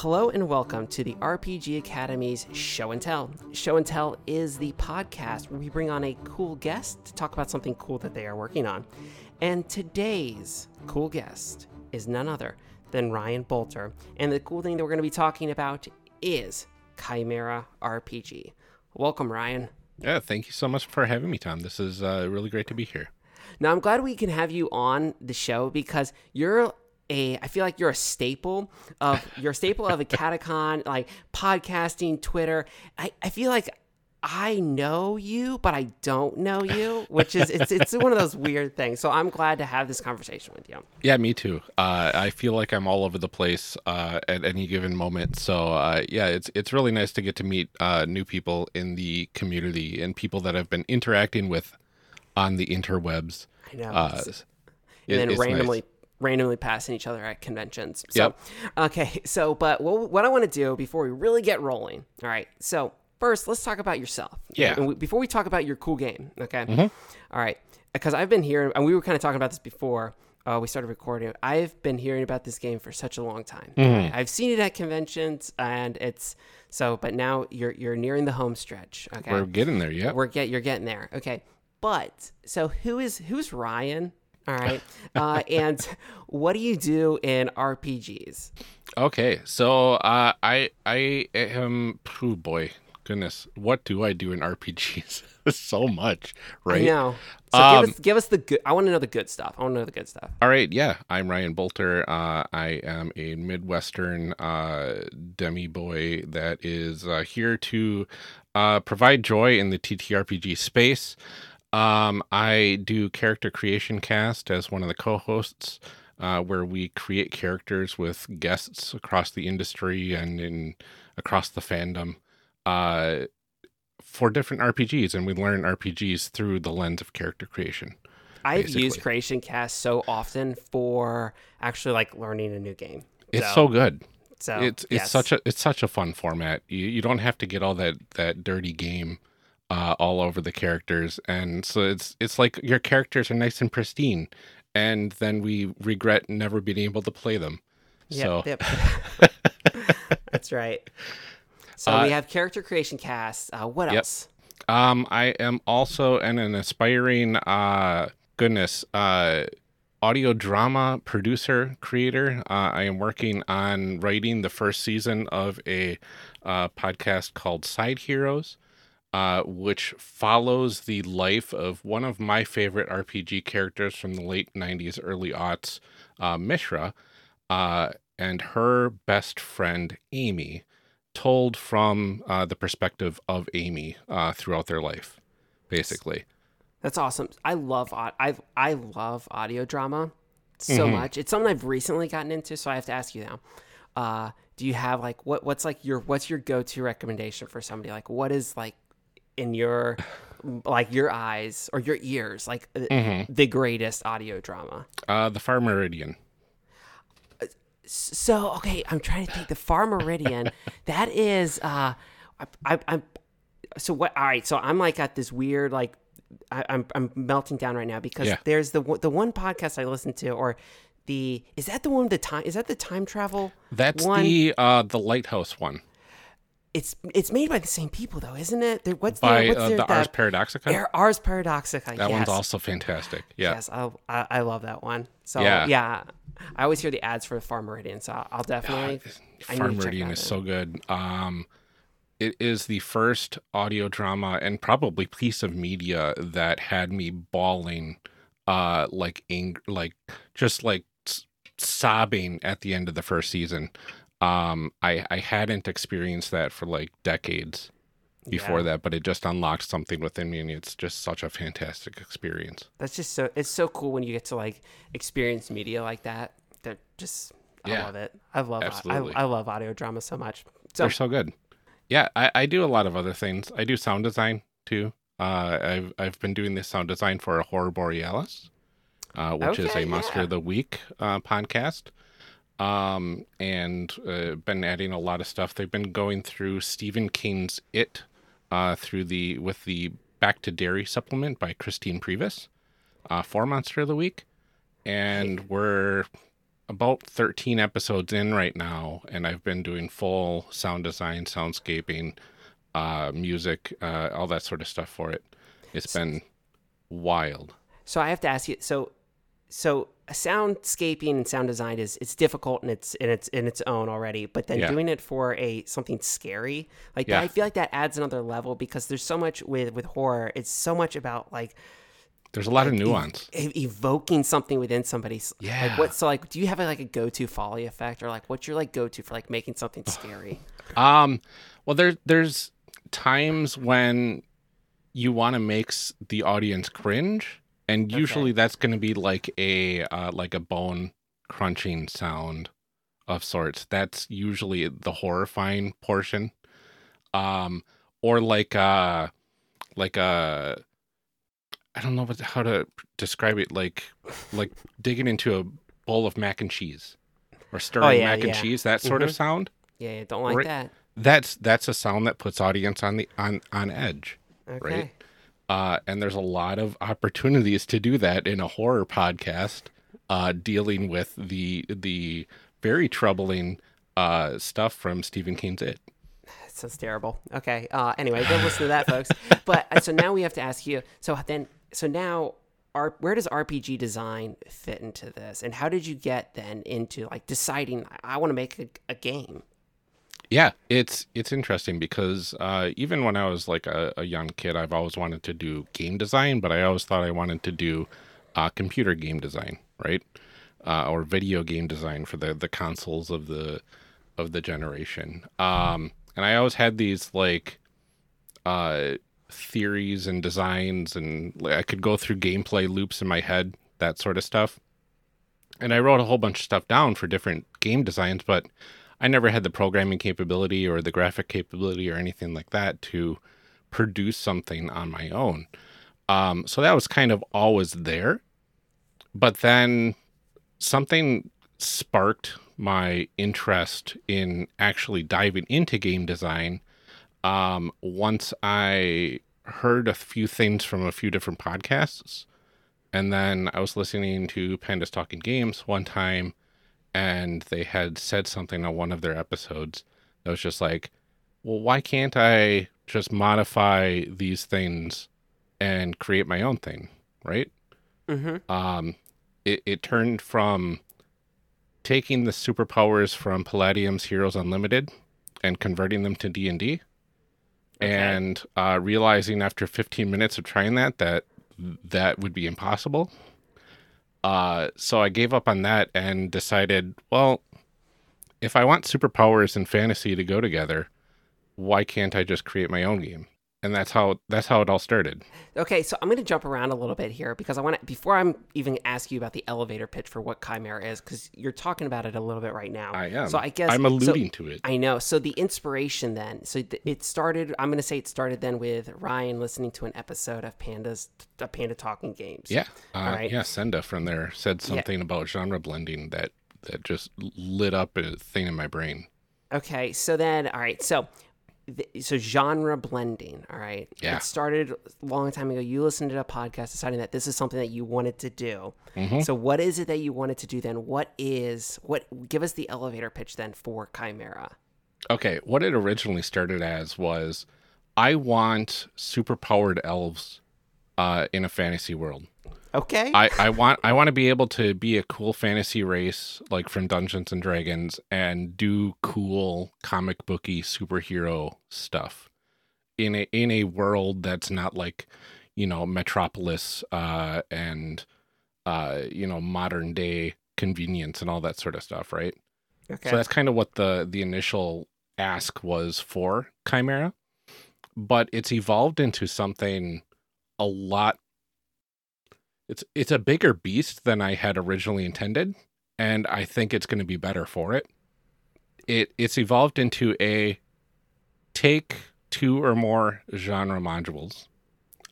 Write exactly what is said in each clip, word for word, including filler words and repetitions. Hello and welcome to the R P G Academy's Show and Tell. Show and Tell is the podcast where we bring on a cool guest to talk about something cool that they are working on. And today's cool guest is none other than Ryan Boelter. And the cool thing that we're going to be talking about is Chimera R P G. Welcome, Ryan. Yeah, thank you so much for having me, Tom. This is uh, really great to be here. Now, I'm glad we can have you on the show because you're a, I feel like you're a staple of, you're a staple of a Catacon, like podcasting, Twitter. I, I feel like I know you, but I don't know you, which is, it's it's one of those weird things. So I'm glad to have this conversation with you. Yeah, me too. Uh, I feel like I'm all over the place uh, at any given moment. So uh, yeah, it's it's really nice to get to meet uh, new people in the community and people that I've been interacting with on the interwebs. I know. Uh, and it, then randomly nice. randomly passing each other at conventions. So, yep. Okay. So, but what, what I want to do before we really get rolling. All right. So first, let's talk about yourself. Yeah. And we, before we talk about your cool game. Okay. Mm-hmm. All right. Because I've been hearing, and we were kind of talking about this before uh, we started recording. I've been hearing about this game for such a long time. Mm. Right? I've seen it at conventions and it's so, but now you're, you're nearing the home stretch. Okay. We're getting there. Yeah. We're get, you're getting there. Okay. But so who is who's Ryan? All right. Uh, and what do you do in R P Gs? Okay. So uh, I I am, oh boy, goodness. What do I do in R P Gs? So much, right? I know. So um, give us, give us the good. I want to know the good stuff. I want to know the good stuff. All right. Yeah. I'm Ryan Boelter. Uh, I am a Midwestern uh, demi boy that is uh, here to uh, provide joy in the T T R P G space. Um, I do Character Creation Cast as one of the co-hosts, uh, where we create characters with guests across the industry and in across the fandom uh, for different R P Gs, and we learn R P Gs through the lens of character creation. I've basically used Creation Cast so often for actually like learning a new game. It's so, so good. So it's it's yes. such a it's such a fun format. You you don't have to get all that that dirty game Uh, all over the characters, and so it's it's like your characters are nice and pristine, and then we regret never being able to play them. Yep, so yep. That's right. So uh, we have Character Creation Cast. Uh, what yep. else? Um, I am also an, an aspiring uh, goodness uh, audio drama producer creator. Uh, I am working on writing the first season of a uh, podcast called Side Heroes. Uh, which follows the life of one of my favorite R P G characters from the late nineties, early aughts, uh, Mishra, uh, and her best friend, Amy, told from uh, the perspective of Amy uh, throughout their life, basically. That's awesome. I love I've I love audio drama so mm-hmm. much. It's something I've recently gotten into, so I have to ask you now. Uh, do you have like what what's like your what's your go-to recommendation for somebody? Like what is like in your like your eyes or your ears like mm-hmm. the greatest audio drama? uh The Far Meridian. So okay, I'm trying to think. The Far Meridian, that is uh I, I I'm so what all right so I'm like at this weird like I, I'm I'm melting down right now because yeah. there's the the one podcast I listen to or the is that the one the time is that the time travel that's one? the uh the Lighthouse one. It's it's made by the same people, though, isn't it? They're, what's by their, what's uh, their, the Ars Paradoxica? Ars Paradoxica, That yes. one's also fantastic. Yeah. Yes, I'll, I I love that one. So, yeah. yeah, I always hear the ads for the Far Meridian, so I'll definitely... Uh, Far Meridian is so good. Um, it is the first audio drama and probably piece of media that had me bawling, uh, like, ang- like just like sobbing at the end of the first season. Um, I, I hadn't experienced that for like decades before yeah. that, but it just unlocked something within me, and it's just such a fantastic experience. That's just so it's so cool when you get to like experience media like that. That just I yeah. love it. I love Absolutely. I, I love audio drama so much. So, they're so good. Yeah, I, I do a lot of other things. I do sound design too. Uh, I've I've been doing this sound design for Horror Borealis, uh, which okay, is a Monster yeah. of the Week uh, podcast. Um, and uh, been adding a lot of stuff. They've been going through Stephen King's It uh, through the with the Back to Dairy supplement by Christine Previs uh, for Monster of the Week. And we're about thirteen episodes in right now, and I've been doing full sound design, soundscaping, uh, music, uh, all that sort of stuff for it. It's been wild. So I have to ask you, so so soundscaping and sound design is it's difficult and it's and it's in its own already, but then yeah. doing it for a something scary like yeah. that, I feel like that adds another level, because there's so much with with horror. It's so much about like. There's a lot like of nuance. Ev- evoking something within somebody. Yeah. Like what, so like, do you have a, like a go-to Folly effect, or like what's your like go-to for like making something scary? um, well, there, there's times when you want to make the audience cringe, and usually okay. that's going to be like a uh, like a bone crunching sound of sorts. That's usually the horrifying portion, um, or like a like a. I don't know what, how to describe it, like like digging into a bowl of mac and cheese or stirring oh, yeah, mac yeah. and cheese, that sort mm-hmm. of sound. Yeah, don't like right? that. That's that's a sound that puts audience on the on, on edge, okay. right? Uh, and there's a lot of opportunities to do that in a horror podcast, uh, dealing with the the very troubling uh, stuff from Stephen King's It. That sounds terrible. Okay. Uh, anyway, go listen to that, folks. But so now we have to ask you, so then... So now, our, where does R P G design fit into this? And how did you get then into like deciding I want to make a, a game? Yeah, it's it's interesting because uh, even when I was like a, a young kid, I've always wanted to do game design, but I always thought I wanted to do uh, computer game design, right? Uh, or video game design for the, the consoles of the of the generation. Um, and I always had these like. Uh, theories and designs, and I could go through gameplay loops in my head, that sort of stuff. And I wrote a whole bunch of stuff down for different game designs, but I never had the programming capability or the graphic capability or anything like that to produce something on my own. Um, so that was kind of always there. But then something sparked my interest in actually diving into game design. Um, once I heard a few things from a few different podcasts, and then I was listening to Pandas Talking Games one time, and they had said something on one of their episodes that was just like, well, why can't I just modify these things and create my own thing, right? Mm-hmm. Um, it, it turned from taking the superpowers from Palladium's Heroes Unlimited and converting them to D and D. Okay. And uh, realizing after fifteen minutes of trying that, that that would be impossible. Uh, so I gave up on that and decided, well, if I want superpowers and fantasy to go together, why can't I just create my own game? And that's how that's how it all started. Okay, so I'm going to jump around a little bit here because I want to, before I'm even ask you about the elevator pitch for what Chimera is, because you're talking about it a little bit right now. I am. So I guess I'm alluding so, to it. I know. So the inspiration then, so it started. I'm going to say it started then with Ryan listening to an episode of Pandas, uh, Panda Talking Games. Yeah. Uh, all right. Yeah. Senda from there said something yeah. about genre blending that that just lit up a thing in my brain. Okay. So then, all right. So. So genre blending, all right? Yeah. It started a long time ago. You listened to a podcast deciding that this is something that you wanted to do. Mm-hmm. So what is it that you wanted to do then? What is, what? Give us the elevator pitch then for Chimera. Okay, what it originally started as was, I want superpowered elves uh, in a fantasy world. Okay. I, I want I want to be able to be a cool fantasy race like from Dungeons and Dragons and do cool comic booky superhero stuff in a in a world that's not like, you know, Metropolis uh, and uh, you know, modern day convenience and all that sort of stuff, right? Okay. So that's kind of what the the initial ask was for Chimera, but it's evolved into something a lot. It's it's a bigger beast than I had originally intended, and I think it's going to be better for it. It it's evolved into a take two or more genre modules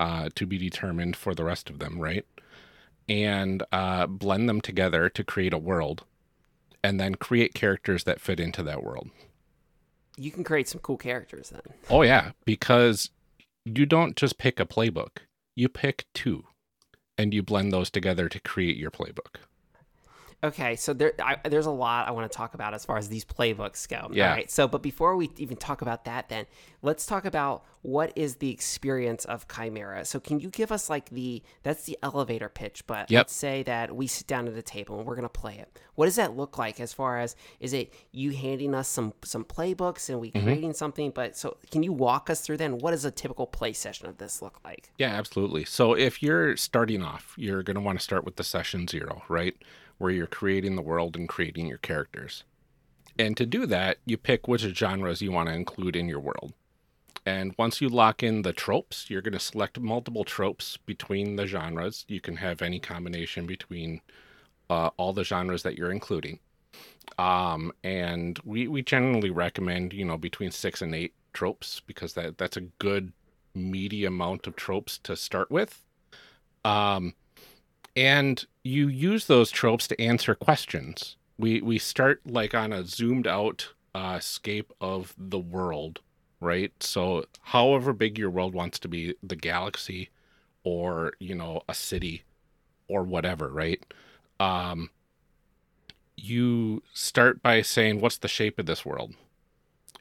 uh, to be determined for the rest of them, right? And uh, blend them together to create a world, and then create characters that fit into that world. You can create some cool characters then. Oh yeah, because you don't just pick a playbook; you pick two. And you blend those together to create your playbook. Okay, so there, I, there's a lot I want to talk about as far as these playbooks go. Yeah. All right, so, but before we even talk about that then, let's talk about what is the experience of Chimera. So can you give us like the, that's the elevator pitch, but yep. let's say that we sit down at a table and we're going to play it. What does that look like as far as, is it you handing us some, some playbooks and we mm-hmm. creating something? But so can you walk us through then, what does a typical play session of this look like? Yeah, absolutely. So if you're starting off, you're going to want to start with the session zero, right? Where you're creating the world and creating your characters. And to do that, you pick which genres you want to include in your world. And once you lock in the tropes, you're going to select multiple tropes between the genres. You can have any combination between uh, all the genres that you're including. Um, and we, we generally recommend, you know, between six and eight tropes, because that, that's a good meaty amount of tropes to start with. Um, and you use those tropes to answer questions. We we start like on a zoomed out uh, scape of the world, right? So however big your world wants to be, the galaxy or, you know, a city or whatever, right? Um, you start by saying, what's the shape of this world?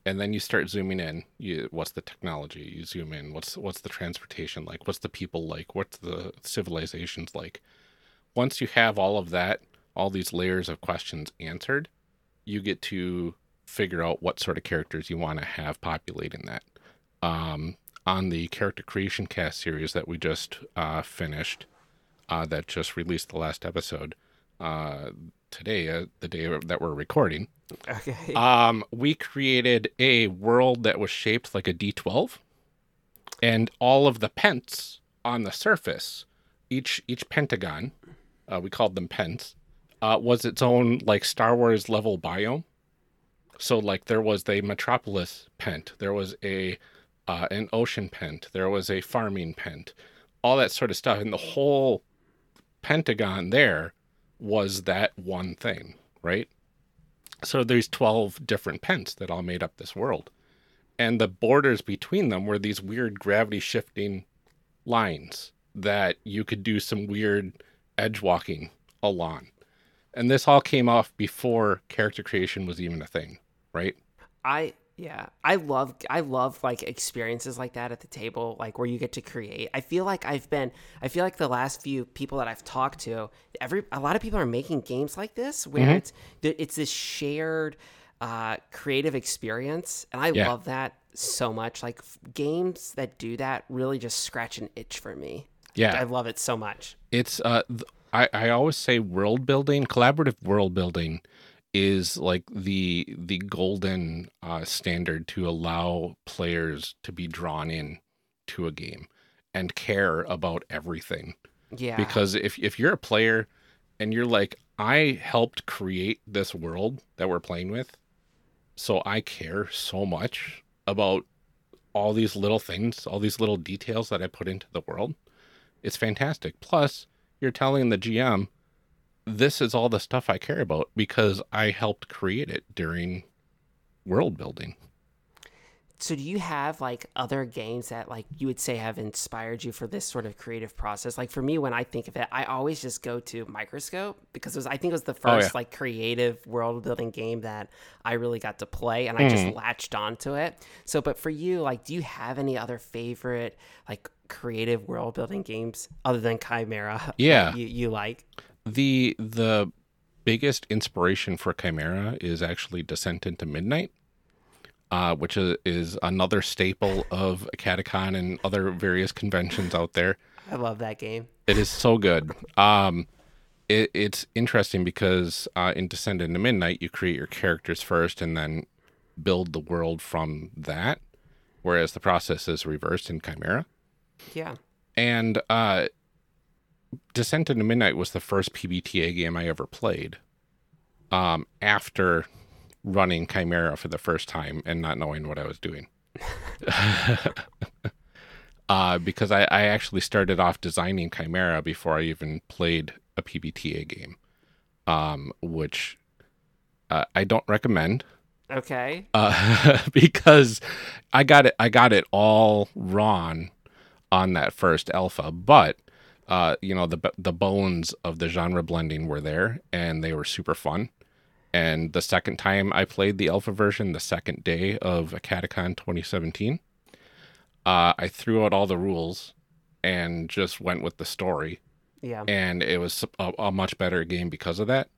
And then you start zooming in. You, what's the technology? You zoom in. What's what's the transportation like? What's the people like? What's the civilizations like? Once you have all of that, all these layers of questions answered, you get to figure out what sort of characters you want to have populating that. Um, on the Character Creation Cast series that we just uh, finished, uh, that just released the last episode uh, today, uh, the day that we're recording, okay. um, we created a world that was shaped like a D twelve, and all of the pents on the surface, each each pentagon, uh, we called them pents, uh, was its own like Star Wars level biome. So like there was the Metropolis pent, there was a uh, an ocean pent, there was a farming pent, all that sort of stuff, and the whole pentagon there was that one thing, right? So there's twelve different pents that all made up this world, and the borders between them were these weird gravity shifting lines that you could do some weird edge walking along. And this all came off before character creation was even a thing, right? I yeah, I love I love like experiences like that at the table, like where you get to create. I feel like I've been I feel like the last few people that I've talked to, every a lot of people are making games like this where mm-hmm. it's it's this shared uh, creative experience, and I yeah. love that so much. Like games that do that really just scratch an itch for me. Yeah, I love it so much. It's uh, th- I I always say world building, collaborative world building, is like the the golden uh, standard to allow players to be drawn in to a game and care about everything. Yeah, because if if you're a player and you're like, I helped create this world that we're playing with, so I care so much about all these little things, all these little details that I put into the world. It's fantastic. Plus, you're telling the G M, this is all the stuff I care about because I helped create it during world building. So do you have like other games that like you would say have inspired you for this sort of creative process? Like for me, when I think of it, I always just go to Microscope because it was, I think it was the first oh, yeah. like creative world building game that I really got to play, and I mm. just latched onto it. So, but for you, like, do you have any other favorite like creative world building games other than Chimera? Yeah. You, you like the, the biggest inspiration for Chimera is actually Descent into Midnight. Uh, which is, is another staple of Catacon and other various conventions out there. I love that game. It is so good. Um, it, it's interesting because uh, in Descent into Midnight, you create your characters first and then build the world from that, whereas the process is reversed in Chimera. Yeah. And uh, Descent into Midnight was the first P B T A game I ever played um, after running Chimera for the first time and not knowing what I was doing. uh, because I, I actually started off designing Chimera before I even played a P B T A game, um, which uh, I don't recommend. Okay. Uh, because I got it, I got it all wrong on that first alpha, but uh, you know, the the bones of the genre blending were there, and they were super fun. And the second time I played the alpha version, the second day of Catacon twenty seventeen, uh, I threw out all the rules and just went with the story. Yeah. And it was a, a much better game because of that.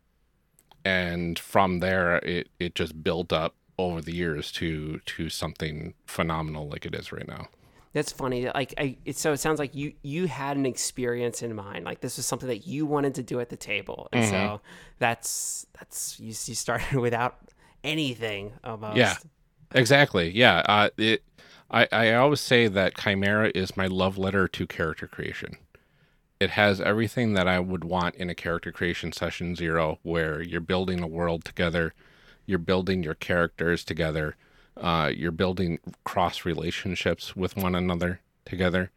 And from there, it, it just built up over the years to to something phenomenal like it is right now. That's funny. Like I, it, so it sounds like you, you had an experience in mind. Like this was something that you wanted to do at the table, and mm-hmm. so that's that's you, you started without anything almost. Yeah, exactly. Yeah. Uh, it. I, I always say that Chimera is my love letter to character creation. It has everything that I would want in a character creation session zero, where you're building a world together, you're building your characters together. Uh, you're building cross relationships with one another together.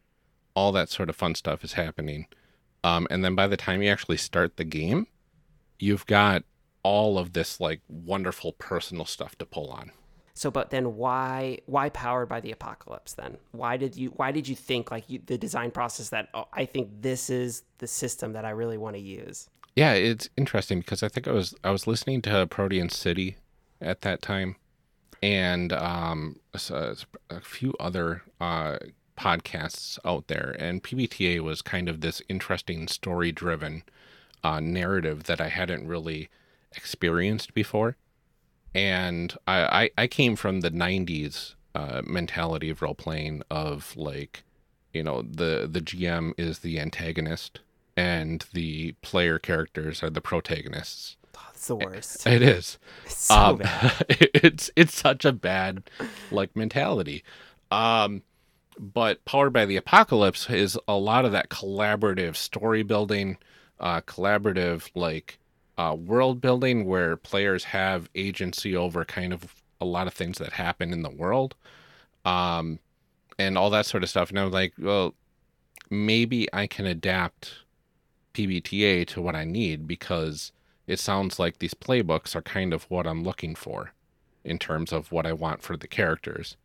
All that sort of fun stuff is happening. Um, and then by the time you actually start the game, you've got all of this like wonderful personal stuff to pull on. So, but then why, why Powered by the Apocalypse then? Why did you, why did you think like you, the design process that oh, I think this is the system that I really want to use? Yeah, it's interesting because I think I was, I was listening to Protean City at that time. And um, a, a few other uh, podcasts out there. And P B T A was kind of this interesting story-driven uh, narrative that I hadn't really experienced before. And I, I, I came from the nineties uh, mentality of role-playing of, like, you know, the, the G M is the antagonist and the player characters are the protagonists. It's the worst. It is. It's so um, bad. It's it's such a bad like mentality. Um, but Powered by the Apocalypse is a lot of that collaborative story building, uh, collaborative like uh, world building where players have agency over kind of a lot of things that happen in the world, um, and all that sort of stuff. And I'm like, well, maybe I can adapt P B T A to what I need because it sounds like these playbooks are kind of what I'm looking for in terms of what I want for the characters.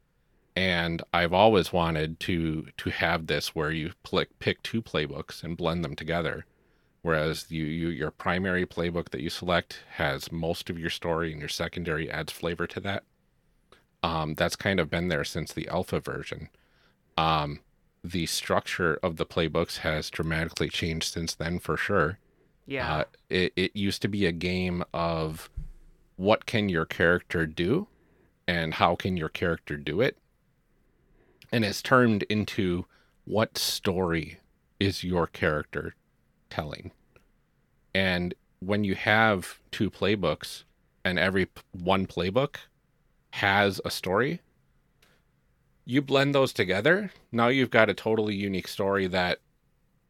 And I've always wanted to to have this where you pl- pick two playbooks and blend them together, whereas you, you your primary playbook that you select has most of your story and your secondary adds flavor to that. Um, that's kind of been there since the alpha version. Um, the structure of the playbooks has dramatically changed since then for sure. Yeah, uh, it, it used to be a game of what can your character do and how can your character do it? And it's turned into what story is your character telling? And when you have two playbooks and every one playbook has a story, you blend those together. Now you've got a totally unique story that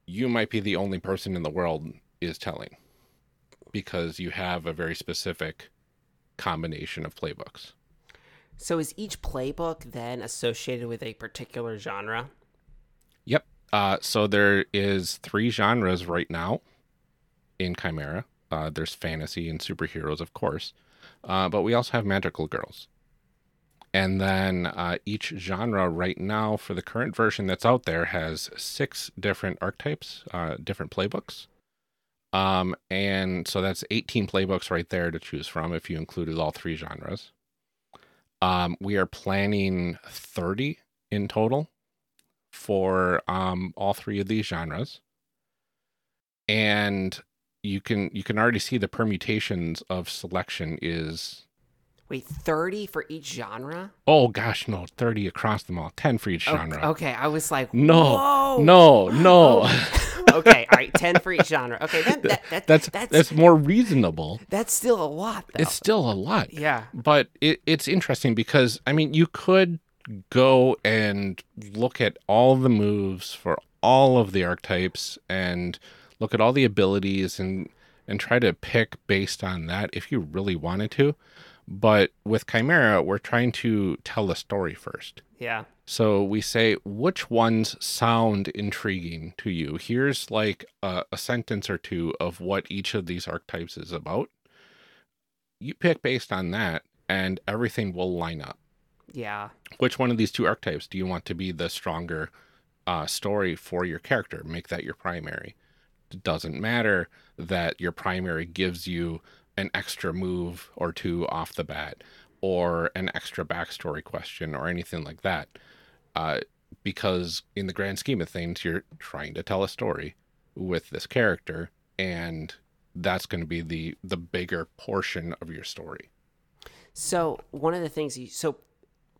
you might be the only person in the world is telling because you have a very specific combination of playbooks. So is each playbook then associated with a particular genre? Yep. Uh, so there is three genres right now in Chimera. Uh, there's fantasy and superheroes, of course, uh, but we also have magical girls. And then uh, each genre right now for the current version that's out there has six different archetypes, uh, different playbooks. Um, and so that's eighteen playbooks right there to choose from if you included all three genres. Um, we are planning thirty in total for um, all three of these genres. And you can you can already see the permutations of selection is... Wait, thirty for each genre? Oh, gosh, no, thirty across them all, ten for each genre. Okay, okay. I was like, no, whoa! No, no. Oh. Okay, all right, ten for each genre. Okay, that, that, that, that's, that's that's more reasonable. That's still a lot, though. It's still a lot. Yeah. But it, it's interesting because, I mean, you could go and look at all the moves for all of the archetypes and look at all the abilities and, and try to pick based on that if you really wanted to. But with Chimera, we're trying to tell a story first. Yeah. So we say, which ones sound intriguing to you? Here's like a, a sentence or two of what each of these archetypes is about. You pick based on that, and everything will line up. Yeah. Which one of these two archetypes do you want to be the stronger uh, story for your character. Make that your primary. It doesn't matter that your primary gives you an extra move or two off the bat or an extra backstory question or anything like that. Uh, because in the grand scheme of things, you're trying to tell a story with this character, and that's going to be the, the bigger portion of your story. So one of the things you, so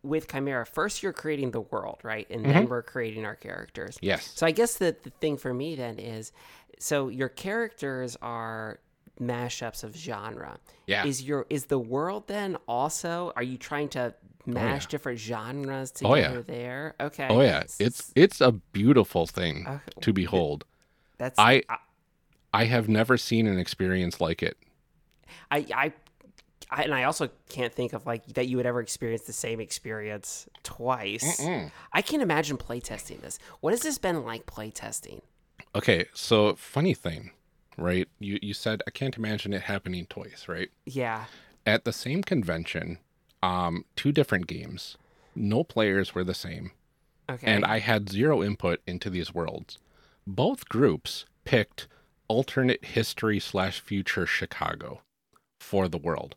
with Chimera, first you're creating the world, right? And mm-hmm. then we're creating our characters. Yes. So I guess that the thing for me then is, so your characters are mashups of genre. Yeah. Is your, is the world then also, are you trying to mash oh, yeah. different genres together oh, yeah. there? Okay. Oh yeah. It's, it's a beautiful thing uh, to behold. That's I, I, I have never seen an experience like it. I, I, I, and I also can't think of like that you would ever experience the same experience twice. Mm-mm. I can't imagine playtesting this. What has this been like playtesting? Okay, so funny thing, right? You you said I can't imagine it happening twice, right? Yeah. At the same convention, um, two different games. No players were the same. Okay. And I had zero input into these worlds. Both groups picked alternate history slash future Chicago for the world.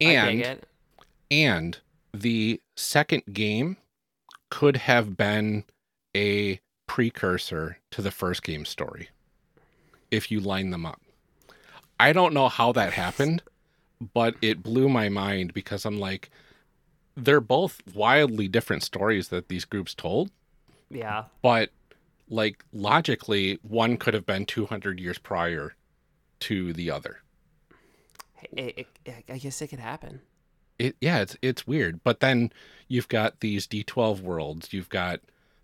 And and the second game could have been a precursor to the first game's story if you line them up. I don't know how that happened, but it blew my mind because I'm like, they're both wildly different stories that these groups told. Yeah. But like logically, one could have been two hundred years prior to the other. It, it, I guess it could happen. It yeah, it's it's weird. But then you've got these D twelve worlds. You've got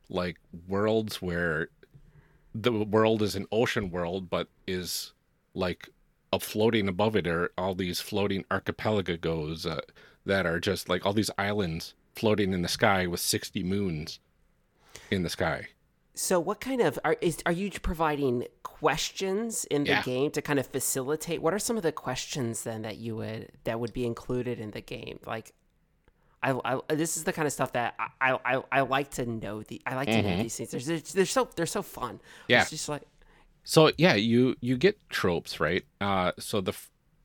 like worlds where the world is an ocean world, but is like a floating above it are all these floating archipelagos uh, that are just like all these islands floating in the sky with sixty moons in the sky. So what kind of are is are you providing questions in the yeah. game to kind of facilitate? What are some of the questions then that you would that would be included in the game? Like, I, I this is the kind of stuff that I I, I like to know the I like mm-hmm. to know these things. They're, they're so they're so fun. Yeah. It's just like so yeah you you get tropes, right? Uh, so the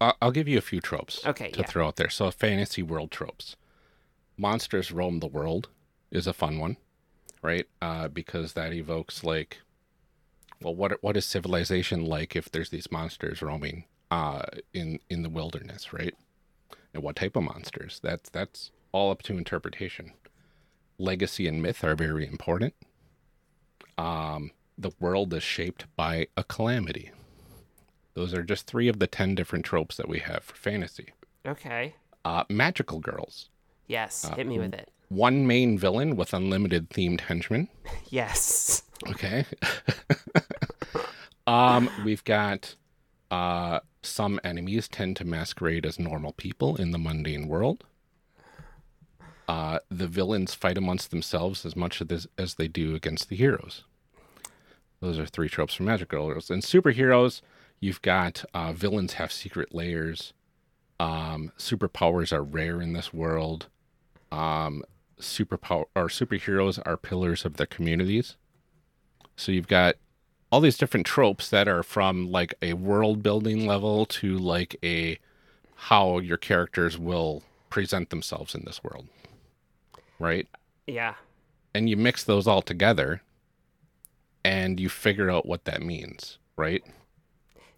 uh, I'll give you a few tropes. Okay, to yeah. throw out there. So fantasy world tropes, monsters roam the world is a fun one. Right, uh, because that evokes like, well, what what is civilization like if there's these monsters roaming uh, in in the wilderness, right? And what type of monsters? That's that's all up to interpretation. Legacy and myth are very important. Um, the world is shaped by a calamity. Those are just three of the ten different tropes that we have for fantasy. Okay. Uh, magical girls. Yes, uh, hit me with it. One main villain with unlimited themed henchmen. Yes. Okay. um, we've got uh, some enemies tend to masquerade as normal people in the mundane world. Uh, the villains fight amongst themselves as much as, as they do against the heroes. Those are three tropes from Magic Girls. And superheroes, you've got uh, villains have secret layers. Um, superpowers are rare in this world. Um, Superpower or superheroes are pillars of their communities. So you've got all these different tropes that are from like a world building level to like a how your characters will present themselves in this world, right? Yeah. And you mix those all together and you figure out what that means, right?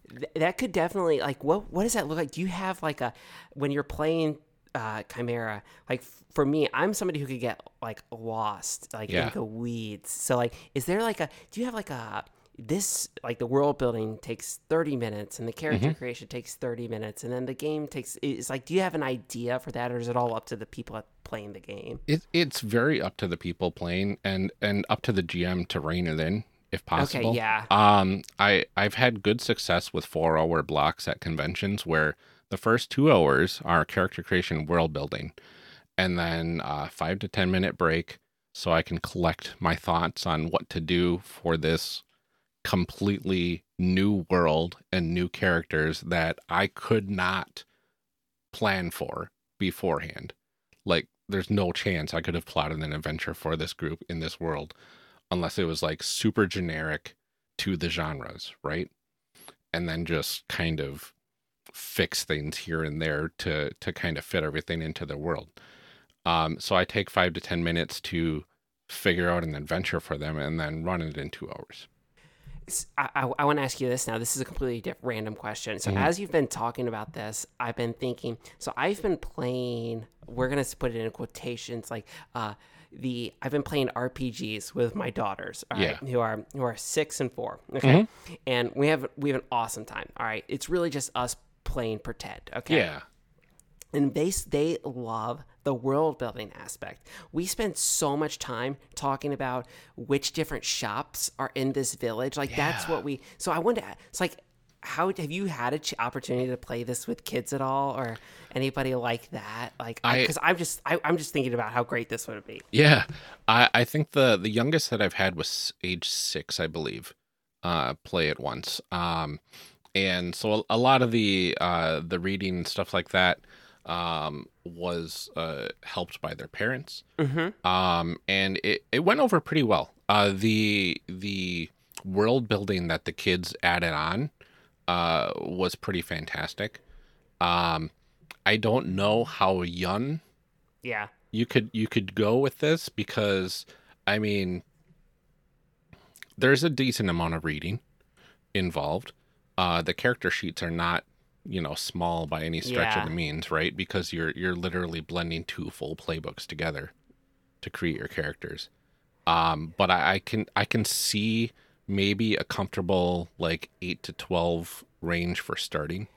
Th- that could definitely like what what does that look like? Do you have like a when you're playing Uh, Chimera, like for me, I'm somebody who could get like lost, like yeah. in the weeds. So, like, is there like a? Do you have like a this like the world building takes thirty minutes, and the character mm-hmm. creation takes thirty minutes, and then the game takes. It's like, do you have an idea for that, or is it all up to the people playing the game? It, it's very up to the people playing, and and up to the G M to rein it in if possible. Okay, yeah. Um, I I've had good success with four hour blocks at conventions where. The first two hours are character creation, world building, and then a five to ten minute break so I can collect my thoughts on what to do for this completely new world and new characters that I could not plan for beforehand. Like, there's no chance I could have plotted an adventure for this group in this world unless it was like super generic to the genres, right? And then just kind of fix things here and there to to kind of fit everything into the world. Um, so I take five to ten minutes to figure out an adventure for them and then run it in two hours. I, I, I want to ask you this now. This is a completely diff- random question. So mm-hmm. as you've been talking about this, I've been thinking, so I've been playing, we're going to put it in quotations, like uh, the, I've been playing R P Gs with my daughters, all yeah. right, who are who are six and four. Okay. Mm-hmm. And we have, we have an awesome time. All right. It's really just us playing pretend. Okay. Yeah. And they, they love the world building aspect. We spend so much time talking about which different shops are in this village. Like yeah. that's what we, so I wanted to, it's like, how have you had an ch- opportunity to play this with kids at all or anybody like that? Like, I, cause I'm just, I, I'm just thinking about how great this would be. Yeah. I, I think the, the youngest that I've had was age six, I believe, uh, play it once. Um, and so a, a lot of the, uh, the reading and stuff like that, um, was, uh, helped by their parents. Mm-hmm. Um, and it, it went over pretty well. Uh, the, the world building that the kids added on, uh, was pretty fantastic. Um, I don't know how young yeah. you could, you could go with this because I mean, there's a decent amount of reading involved. Uh, the character sheets are not, you know, small by any stretch yeah. of the means, right? Because you're you're literally blending two full playbooks together to create your characters. Um, but I, I can I can see maybe a comfortable like eight to twelve range for starting.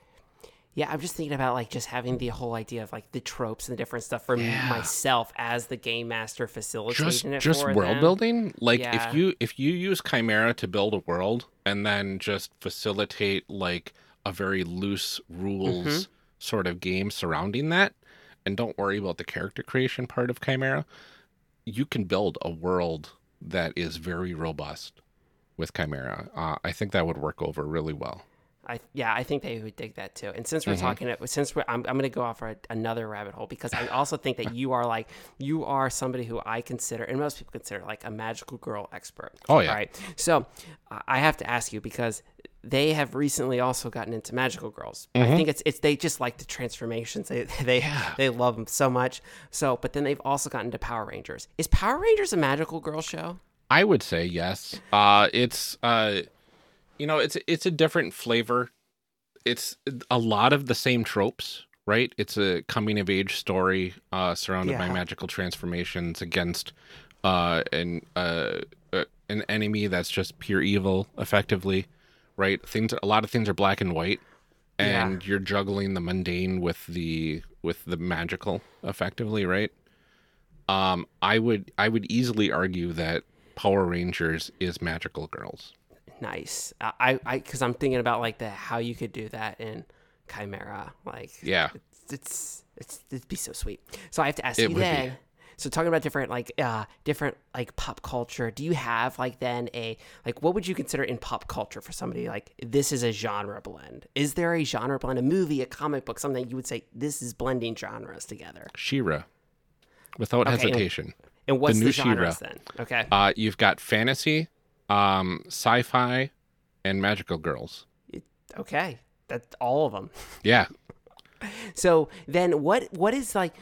Yeah, I'm just thinking about like just having the whole idea of like the tropes and the different stuff for yeah. myself as the game master facilitating just, it just for just world them. Building. Like yeah. if you if you use Chimera to build a world and then just facilitate like a very loose rules mm-hmm. sort of game surrounding that, and don't worry about the character creation part of Chimera, you can build a world that is very robust with Chimera. Uh, I think that would work over really well. I, yeah, I think they would dig that too. And since we're mm-hmm. talking, since we're, I'm, I'm going to go off a, another rabbit hole because I also think that you are like, you are somebody who I consider, and most people consider like a magical girl expert. Oh yeah. All right. So uh, I have to ask you because they have recently also gotten into magical girls. Mm-hmm. I think it's, it's, they just like the transformations. They, they, yeah. they love them so much. So, but then they've also gotten into Power Rangers. Is Power Rangers a magical girl show? I would say yes. Uh, it's, uh, You know, it's it's a different flavor. It's a lot of the same tropes, right? It's a coming-of-age story uh, surrounded yeah. by magical transformations against uh, an uh, uh, an enemy that's just pure evil, effectively, right? Things, a lot of things are black and white, and yeah. you're juggling the mundane with the with the magical, effectively, right? Um, I would I would easily argue that Power Rangers is magical girls. Nice. I, I, cause I'm thinking about like the, how you could do that in Chimera. Like, yeah, it's, it's, it's it'd be so sweet. So I have to ask it you then. Be. So talking about different, like, uh, different like pop culture, do you have like then a, like, what would you consider in pop culture for somebody? Like, this is a genre blend. Is there a genre blend, a movie, a comic book, something you would say, this is blending genres together? She-Ra without okay, hesitation. And, and what's the, new the genres She-Ra. Then? Okay. Uh, you've got fantasy, Um, sci-fi, and magical girls. Okay, that's all of them. Yeah. So then, what what is like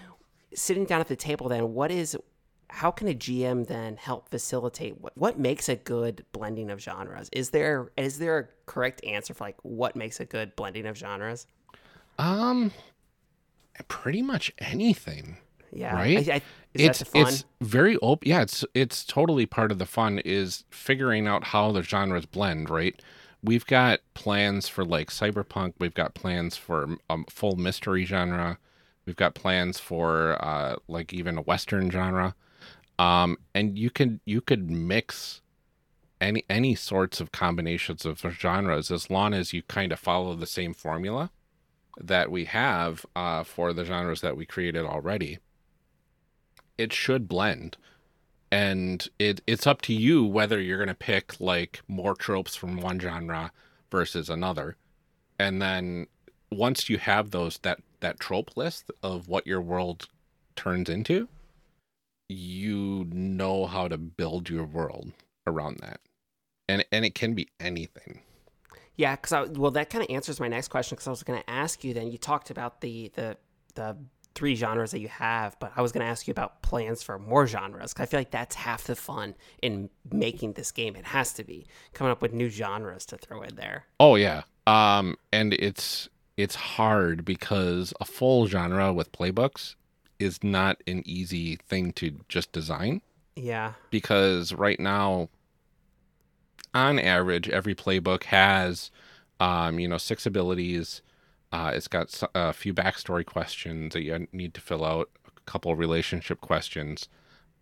sitting down at the table? Then what is? How can a G M then help facilitate? What what makes a good blending of genres? Is there is there a correct answer for like what makes a good blending of genres? Um, pretty much anything. Yeah. Right. I, I, Is it's it's very open. Yeah, it's it's totally part of the fun is figuring out how the genres blend, right? We've got plans for like cyberpunk. We've got plans for a full mystery genre. We've got plans for uh, like even a Western genre. Um, and you can you could mix any any sorts of combinations of genres as long as you kind of follow the same formula that we have uh, for the genres that we created already. It should blend, and it it's up to you whether you're going to pick like more tropes from one genre versus another. And then once you have those, that, that trope list of what your world turns into, you know how to build your world around that. And and it can be anything. Yeah, because I well, that kind of answers my next question, because I was going to ask you then. You talked about the the the three genres that you have, but I was going to ask you about plans for more genres, because I feel like that's half the fun in making this game. It has to be coming up with new genres to throw in there. Oh yeah, um, and it's it's hard because a full genre with playbooks is not an easy thing to just design. Yeah, because right now, on average, every playbook has, um, you know, six abilities. Uh, it's got a few backstory questions that you need to fill out, a couple relationship questions,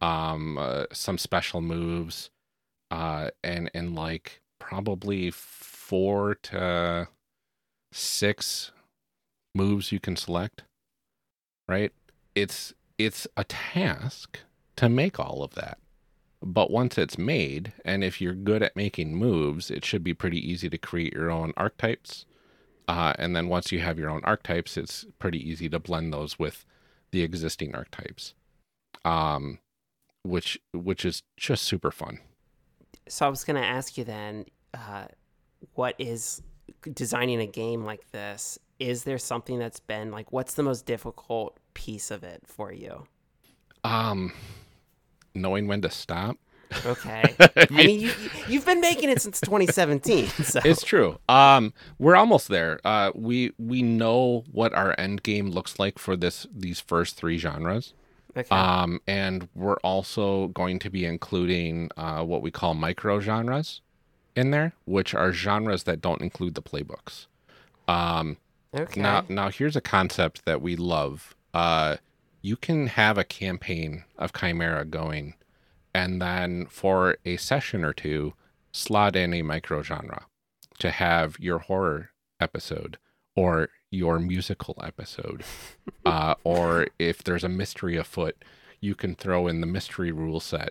um, uh, some special moves, uh, and and like probably four to six moves you can select. Right? It's it's a task to make all of that. But once it's made, and if you're good at making moves, it should be pretty easy to create your own archetypes. Uh, and then once you have your own archetypes, it's pretty easy to blend those with the existing archetypes, um, which which is just super fun. So I was going to ask you then, uh, what is designing a game like this? Is there something that's been like, what's the most difficult piece of it for you? Um. Knowing when to stop. Okay. I mean, I mean you, you've been making it since twenty seventeen. So. It's true. Um, we're almost there. Uh, we we know what our end game looks like for this these first three genres. Okay. Um, and we're also going to be including uh, what we call micro genres in there, which are genres that don't include the playbooks. Um, okay. Now, now here's a concept that we love. Uh, You can have a campaign of Chimera going, and then for a session or two, slot in a micro genre to have your horror episode or your musical episode. uh, or if there's a mystery afoot, you can throw in the mystery rule set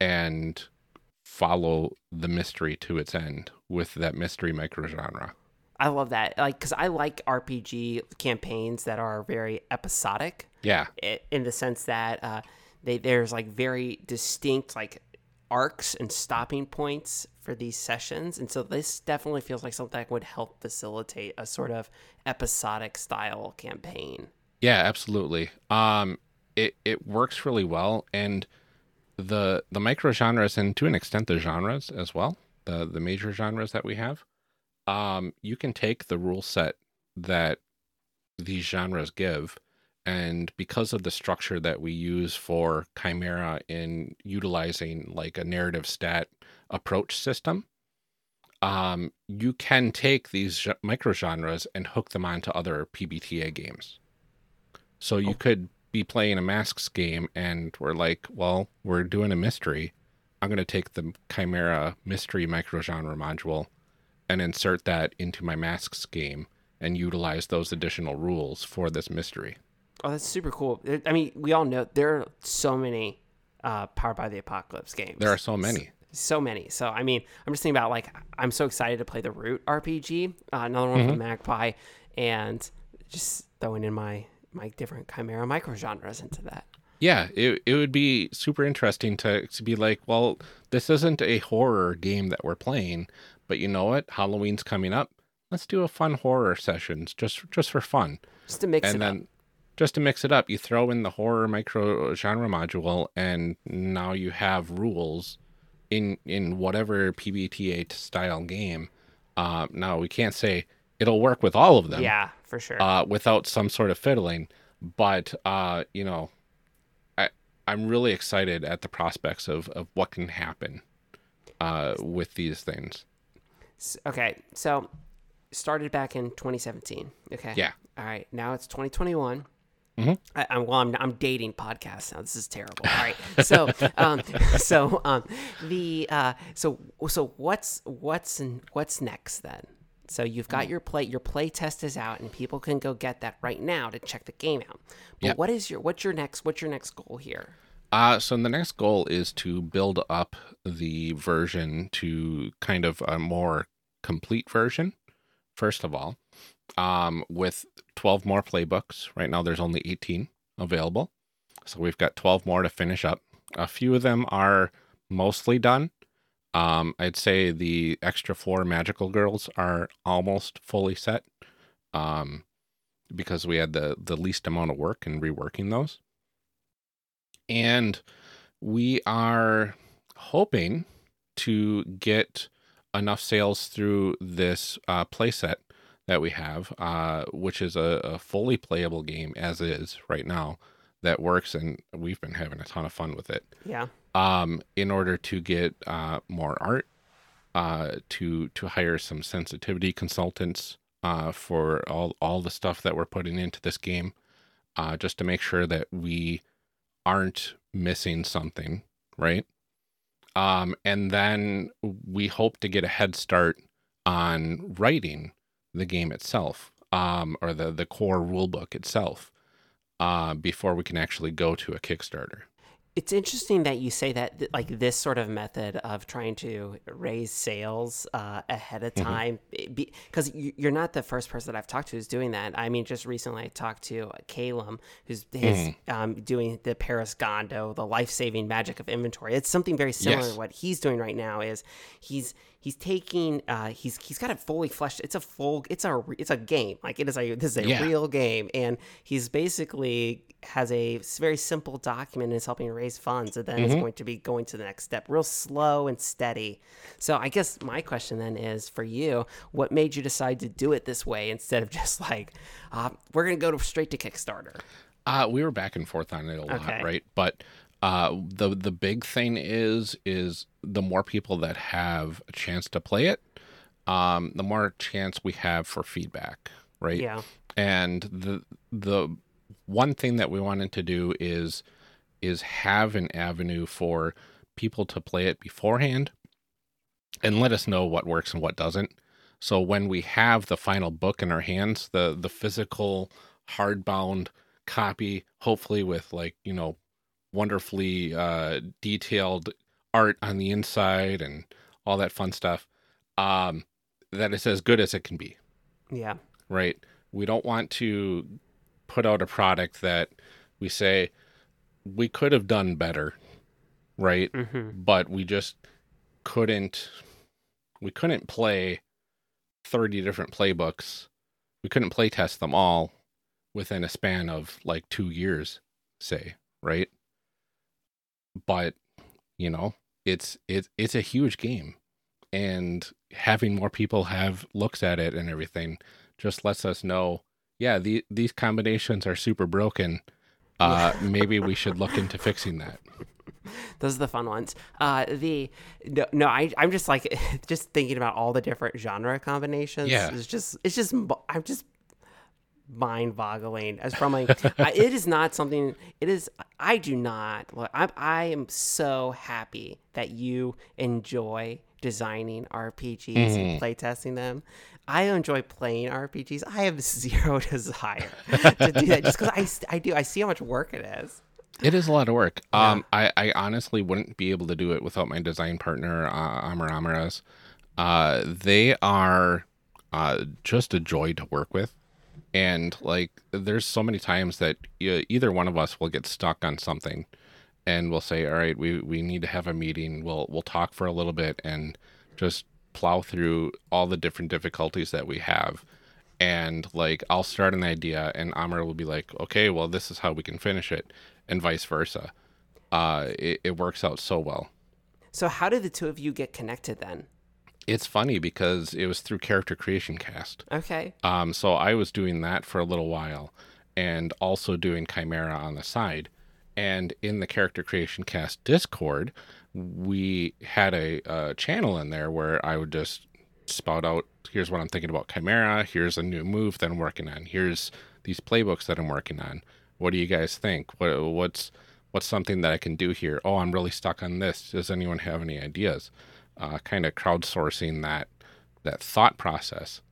and follow the mystery to its end with that mystery micro genre. I love that, like, because I like R P G campaigns that are very episodic. Yeah, in the sense that uh, they, there's like very distinct like arcs and stopping points for these sessions, and so this definitely feels like something that would help facilitate a sort of episodic style campaign. Yeah, absolutely. Um, it it works really well, and the the micro genres, and to an extent the genres as well, the the major genres that we have. Um, you can take the rule set that these genres give, and because of the structure that we use for Chimera in utilizing like a narrative stat approach system, um, you can take these micro genres and hook them onto other P B T A games. So you oh. could be playing a Masks game, and we're like, well, we're doing a mystery. I'm going to take the Chimera mystery micro genre module and insert that into my Masks game and utilize those additional rules for this mystery. Oh, that's super cool. I mean, we all know there are so many uh, Powered by the Apocalypse games. There are so many. So, so many. So, I mean, I'm just thinking about, like, I'm so excited to play the Root R P G, uh, another one mm-hmm. from Magpie, and just throwing in my, my different Chimera microgenres into that. Yeah, it it would be super interesting to, to be like, well, this isn't a horror game that we're playing, but you know what? Halloween's coming up. Let's do a fun horror session just just for fun. Just to mix and it then, up. Just to mix it up, you throw in the horror micro genre module, and now you have rules in in whatever P B T A style game. Uh, now, we can't say it'll work with all of them. Yeah, for sure. Uh, without some sort of fiddling. But, uh, you know, I, I'm really excited at the prospects of, of what can happen uh, with these things. Okay, so started back in twenty seventeen. Okay. Yeah. All right. Now it's twenty twenty-one. Mm-hmm. I, I'm well. I'm I'm dating podcasts now. This is terrible. All right. So um, so um, the uh, so so what's what's what's next then? So you've got your play your play test is out, and people can go get that right now to check the game out. But yep. what is your what's your next what's your next goal here? Uh, so the next goal is to build up the version to kind of a more complete version, first of all, um, with twelve more playbooks. Right now there's only eighteen available. So we've got twelve more to finish up. A few of them are mostly done, Um, I'd say the extra four magical girls are almost fully set, um, because we had the, the least amount of work in reworking those. And we are hoping to get enough sales through this uh, play set that we have, uh, which is a, a fully playable game as is right now that works, and we've been having a ton of fun with it. Yeah. Um, in order to get uh, more art, uh, to to hire some sensitivity consultants uh, for all, all the stuff that we're putting into this game, uh, just to make sure that we aren't missing something, right? Um, and then we hope to get a head start on writing the game itself, um, or the, the core rulebook itself, uh, before we can actually go to a Kickstarter. It's interesting that you say that, like, this sort of method of trying to raise sales uh, ahead of time, because mm-hmm. you're not the first person that I've talked to who's doing that. I mean, just recently I talked to Calum, who's his, mm-hmm. um, doing the Paris Gondo, the life-saving magic of inventory. It's something very similar yes. to what he's doing right now. Is he's he's taking uh, he's he's got it fully fleshed. It's a full it's a it's a game like it is a this is a yeah. real game, and he's basically has a very simple document and is helping raise funds, and then mm-hmm. it's going to be going to the next step real slow and steady. So I guess my question then is for you, what made you decide to do it this way instead of just like, uh, we're going to go to straight to Kickstarter? Uh, we were back and forth on it a lot, okay. right? But uh, the the big thing is, is the more people that have a chance to play it, um, the more chance we have for feedback, right? Yeah. And the the one thing that we wanted to do is is have an avenue for people to play it beforehand and let us know what works and what doesn't. So when we have the final book in our hands, the the physical hardbound copy, hopefully with, like, you know, wonderfully uh, detailed art on the inside and all that fun stuff, um, that it's as good as it can be. Yeah. Right? We don't want to put out a product that we say, we could have done better, right? Mm-hmm. But we just couldn't, we couldn't play thirty different playbooks. We couldn't play test them all within a span of like two years, say, right? But, you know, it's, it, it's a huge game, and having more people have looks at it and everything just lets us know, yeah, the, these combinations are super broken. Uh, maybe we should look into fixing that. Those are the fun ones. Uh, the no, no, I, I'm just like just thinking about all the different genre combinations. Yeah. It's just, it's just, I'm just mind-boggling. As from like, I, it is not something. It is. I do not. I I am so happy that you enjoy designing R P Gs mm. and playtesting them. I enjoy playing R P Gs. I have zero desire to do that just because I, I do. I see how much work it is. It is a lot of work. Yeah. Um, I, I honestly wouldn't be able to do it without my design partner, uh, Amar Amaras. Uh, they are uh, just a joy to work with. And like, there's so many times that either one of us will get stuck on something. And we'll say, all right, we, we need to have a meeting. We'll we'll talk for a little bit and just plow through all the different difficulties that we have. And like, I'll start an idea and Amar will be like, okay, well, this is how we can finish it, and vice versa. Uh, it, it works out so well. So how did the two of you get connected then? It's funny because it was through Character Creation Cast. Okay. Um, so I was doing that for a little while and also doing Chimera on the side. And in the Character Creation Cast Discord, we had a, a channel in there where I would just spout out, here's what I'm thinking about Chimera, here's a new move that I'm working on, here's these playbooks that I'm working on. What do you guys think? What, what's what's something that I can do here? Oh, I'm really stuck on this. Does anyone have any ideas? Uh, kind of crowdsourcing that, that thought process.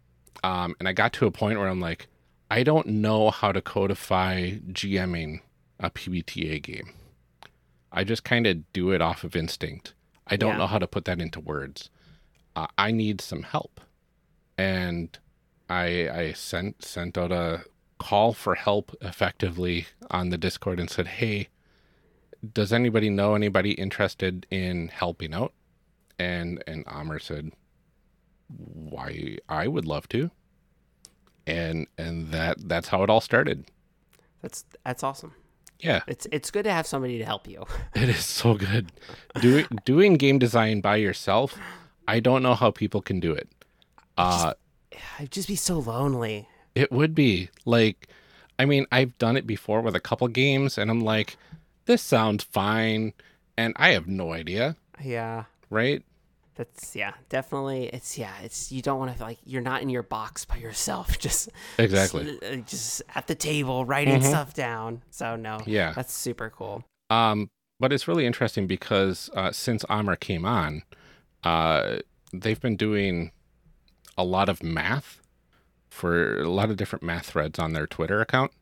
Um, and I got to a point where I'm like, I don't know how to codify GMing a P B T A game. I just kind of do it off of instinct. I don't yeah. know how to put that into words. Uh, I need some help. And I I sent sent out a call for help effectively on the Discord and said, hey, does anybody know anybody interested in helping out? And and Amar said, "Why, I would love to." And and that that's how it all started. That's that's awesome. Yeah, it's it's good to have somebody to help you. It is so good. Doing doing game design by yourself, I don't know how people can do it. Uh, just, I'd just be so lonely. It would be like, I mean, I've done it before with a couple games, and I'm like, this sounds fine, and I have no idea. Yeah. Right. That's yeah, definitely. It's yeah, it's you don't want to like you're not in your box by yourself, just exactly, just, just at the table writing mm-hmm. stuff down. So no, yeah, that's super cool. Um, but it's really interesting because uh, since Amar came on, uh, they've been doing a lot of math for a lot of different math threads on their Twitter account.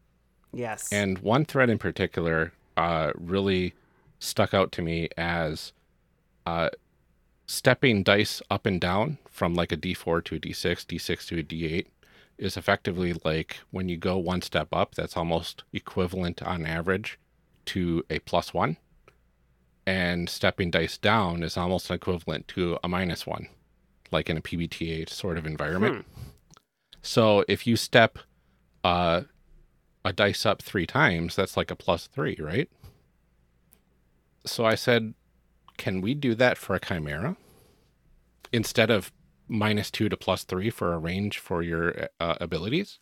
Yes, and one thread in particular uh, really stuck out to me as uh. stepping dice up and down from like a D four to a D six, D six to a D eight is effectively like when you go one step up, that's almost equivalent on average to a plus one. And stepping dice down is almost equivalent to a minus one, like in a P B T A sort of environment. Hmm. So if you step uh, a dice up three times, that's like a plus three, right? So I said, can we do that for a chimera? Instead of minus two to plus three for a range for your uh, abilities?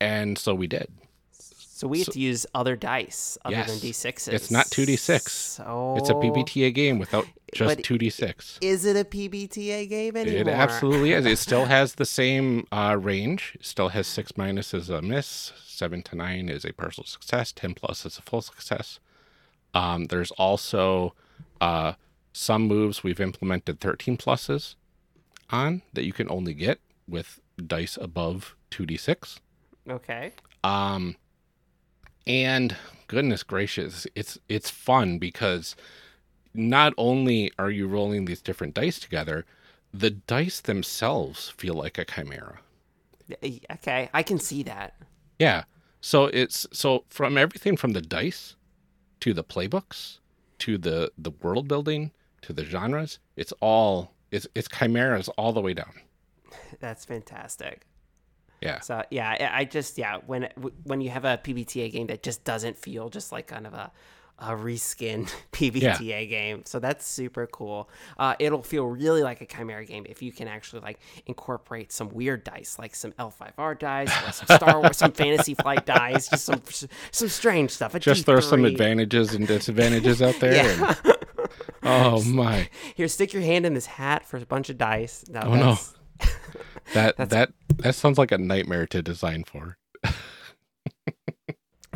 And so we did. So we have so, to use other dice other yes, than D sixes. It's not two D six. So... it's a P B T A game without just but two D six. Is it a P B T A game anymore? It absolutely is. It still has the same uh, range. It still has six minus is a miss. Seven to nine is a partial success. Ten plus is a full success. Um, there's also... Uh, some moves we've implemented thirteen pluses on that you can only get with dice above two D six. Okay. Um, and goodness gracious, it's it's fun because not only are you rolling these different dice together, the dice themselves feel like a chimera. Okay, I can see that. Yeah. So it's so from everything from the dice to the playbooks, to the, the world building, to the genres, it's all, it's it's chimeras all the way down. That's fantastic. Yeah. So, yeah, I just, yeah, when when you have a P B T A game that just doesn't feel just like kind of a, a reskinned P B T A yeah. game. So that's super cool. Uh, it'll feel really like a chimera game if you can actually, like, incorporate some weird dice, like some L five R dice, or some Star Wars, some Fantasy Flight dice, just some some strange stuff. Just D three. Throw some advantages and disadvantages out there. Yeah. And... oh, my. Here, stick your hand in this hat for a bunch of dice. No, oh, that's... no. That, that's... that, that sounds like a nightmare to design for.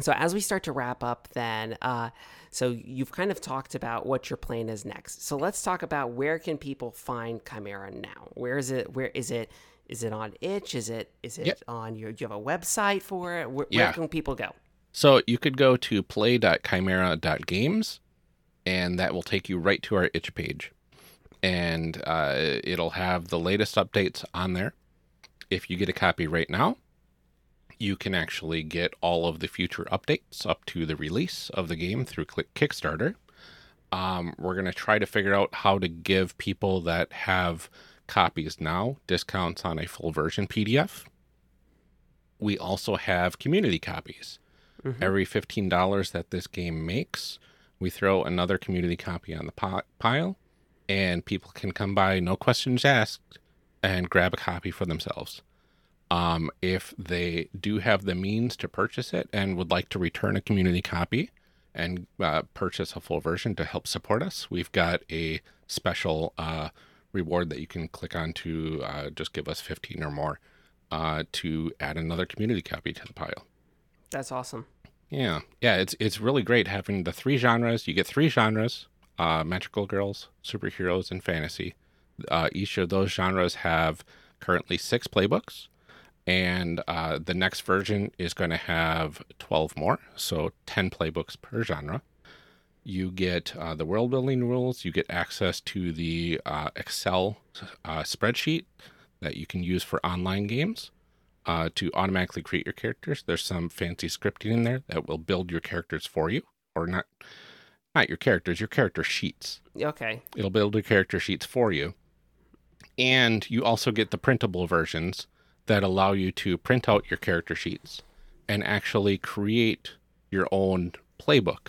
So as we start to wrap up then, uh, so you've kind of talked about what your plan is next. So let's talk about where can people find Chimera now? Where is it? Where is it? Is it on itch? Is it is it yep. on your, do you have a website for it? Where, yeah. where can people go? So you could go to play dot chimera dot games, and that will take you right to our itch page. And uh, it'll have the latest updates on there. If you get a copy right now, you can actually get all of the future updates up to the release of the game through Kickstarter. Um, we're going to try to figure out how to give people that have copies now discounts on a full version P D F. We also have community copies. Mm-hmm. Every fifteen dollars that this game makes, we throw another community copy on the po- pile, and people can come by, no questions asked, and grab a copy for themselves. Um, if they do have the means to purchase it and would like to return a community copy and uh, purchase a full version to help support us, we've got a special uh, reward that you can click on to uh, just give us fifteen or more uh, to add another community copy to the pile. That's awesome. Yeah. Yeah, it's it's really great having the three genres. You get three genres, uh, magical girls, superheroes, and fantasy. Uh, each of those genres have currently six playbooks. And uh, the next version is going to have twelve more, so ten playbooks per genre. You get uh, the world building rules. You get access to the uh, Excel uh, spreadsheet that you can use for online games uh, to automatically create your characters. There's some fancy scripting in there that will build your characters for you, or not not your characters, your character sheets. Okay. It'll build the character sheets for you. And you also get the printable versions that allow you to print out your character sheets and actually create your own playbook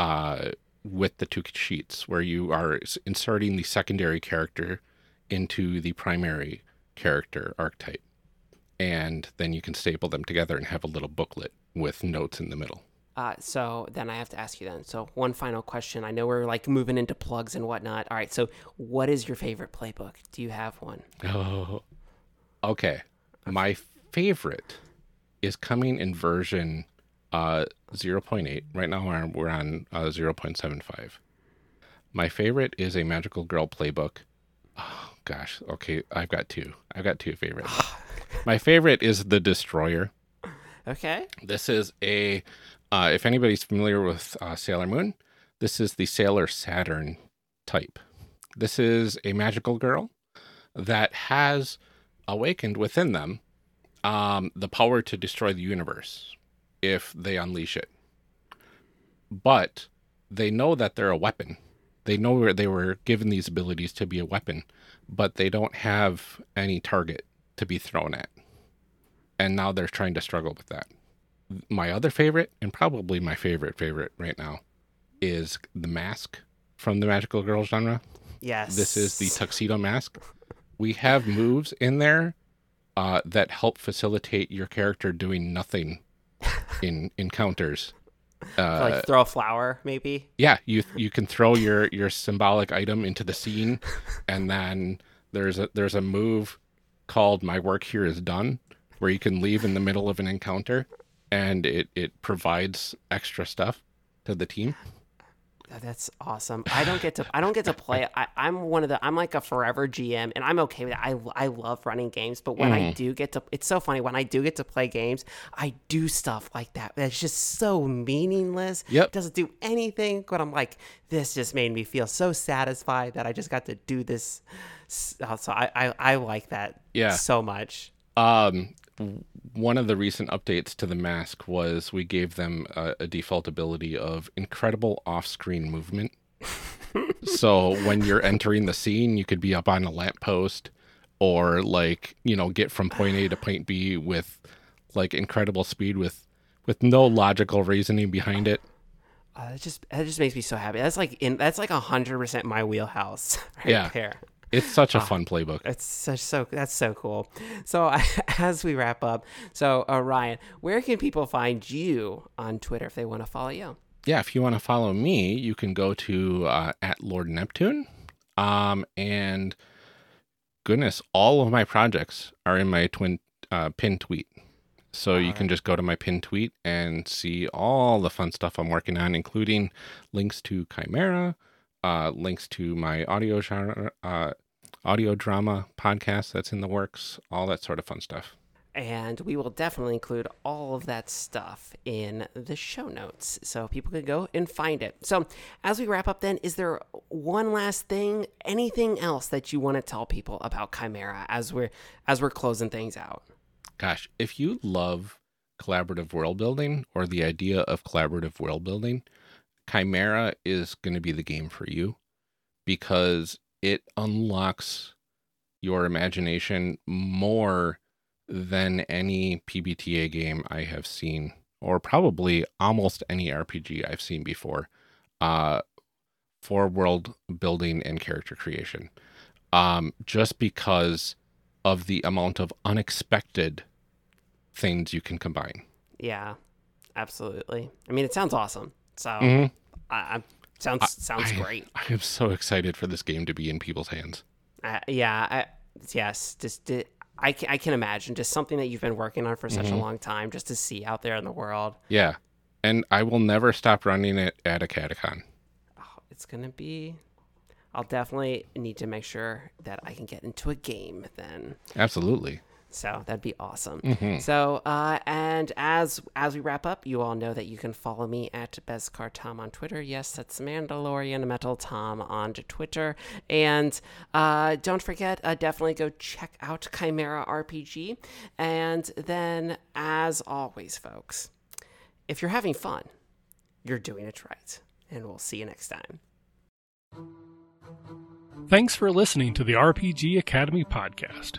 uh, with the two sheets, where you are inserting the secondary character into the primary character archetype. And then you can staple them together and have a little booklet with notes in the middle. Uh, so then I have to ask you then. So one final question. I know we're like moving into plugs and whatnot. All right. So what is your favorite playbook? Do you have one? Oh, okay. My favorite is coming in version uh, zero point eight. Right now we're on uh, zero point seven five. My favorite is a Magical Girl playbook. Oh, gosh. Okay. I've got two. I've got two favorites. My favorite is The Destroyer. Okay. This is a... Uh, if anybody's familiar with uh, Sailor Moon, this is the Sailor Saturn type. This is a magical girl that has awakened within them um, the power to destroy the universe if they unleash it. But they know that they're a weapon. They know they were given these abilities to be a weapon, but they don't have any target to be thrown at. And now they're trying to struggle with that. My other favorite, and probably my favorite favorite right now, is the Mask from the Magical Girl genre. Yes. This is the Tuxedo Mask. We have moves in there uh, that help facilitate your character doing nothing in encounters. Uh, like throw a flower, maybe? Yeah, you you can throw your, your symbolic item into the scene, and then there's a, there's a move called My Work Here Is Done, where you can leave in the middle of an encounter. And it, it provides extra stuff to the team. That's awesome. I don't get to I don't get to play. I, I'm one of the I'm like a forever G M, and I'm okay with that. I I love running games, but when mm. I do get to, it's so funny when I do get to play games, I do stuff like that. That's just so meaningless. Yep. It doesn't do anything. But I'm like, this just made me feel so satisfied that I just got to do this. So I I, I like that. Yeah. So much. Um. One of the recent updates to the Mask was we gave them a, a default ability of incredible off-screen movement. So when you're entering the scene, you could be up on a lamppost or, like, you know, get from point A to point B with, like, incredible speed with, with no logical reasoning behind it. Uh, that just that just makes me so happy. That's like in that's like one hundred percent my wheelhouse right yeah. there. It's such a fun playbook. It's such so that's so cool. So I, as we wrap up, so uh, Ryan, where can people find you on Twitter if they want to follow you? Yeah, if you want to follow me, you can go to uh, at Lord Neptune. Um, and goodness, all of my projects are in my twin uh, pin tweet. So all you right. can just go to my pin tweet and see all the fun stuff I'm working on, including links to Chimera, uh, links to my audio genre. Uh, audio drama podcast that's in the works, all that sort of fun stuff. And we will definitely include all of that stuff in the show notes so people can go and find it. So as we wrap up then, is there one last thing, anything else that you want to tell people about Chimera as we're as we're closing things out? Gosh, if you love collaborative world building or the idea of collaborative world building, Chimera is going to be the game for you because it unlocks your imagination more than any P B T A game I have seen, or probably almost any R P G I've seen before, uh, for world building and character creation. Um, just because of the amount of unexpected things you can combine. Yeah, absolutely. I mean, it sounds awesome. So mm-hmm. I- I'm... Sounds sounds I, great. I am so excited for this game to be in people's hands. Uh, yeah, I, yes. Just, just I, can, I can imagine just something that you've been working on for such mm-hmm. a long time, just to see out there in the world. Yeah, and I will never stop running it at a Catacon. Oh, it's gonna be. I'll definitely need to make sure that I can get into a game then. Absolutely. So that'd be awesome. Mm-hmm. So, uh, and as as we wrap up, you all know that you can follow me at BezcarTom on Twitter. Yes, that's Mandalorian Metal Tom on Twitter. And uh, don't forget, uh, definitely go check out Chimera R P G. And then, as always, folks, if you're having fun, you're doing it right. and we'll see you next time. Thanks for listening to the R P G Academy podcast.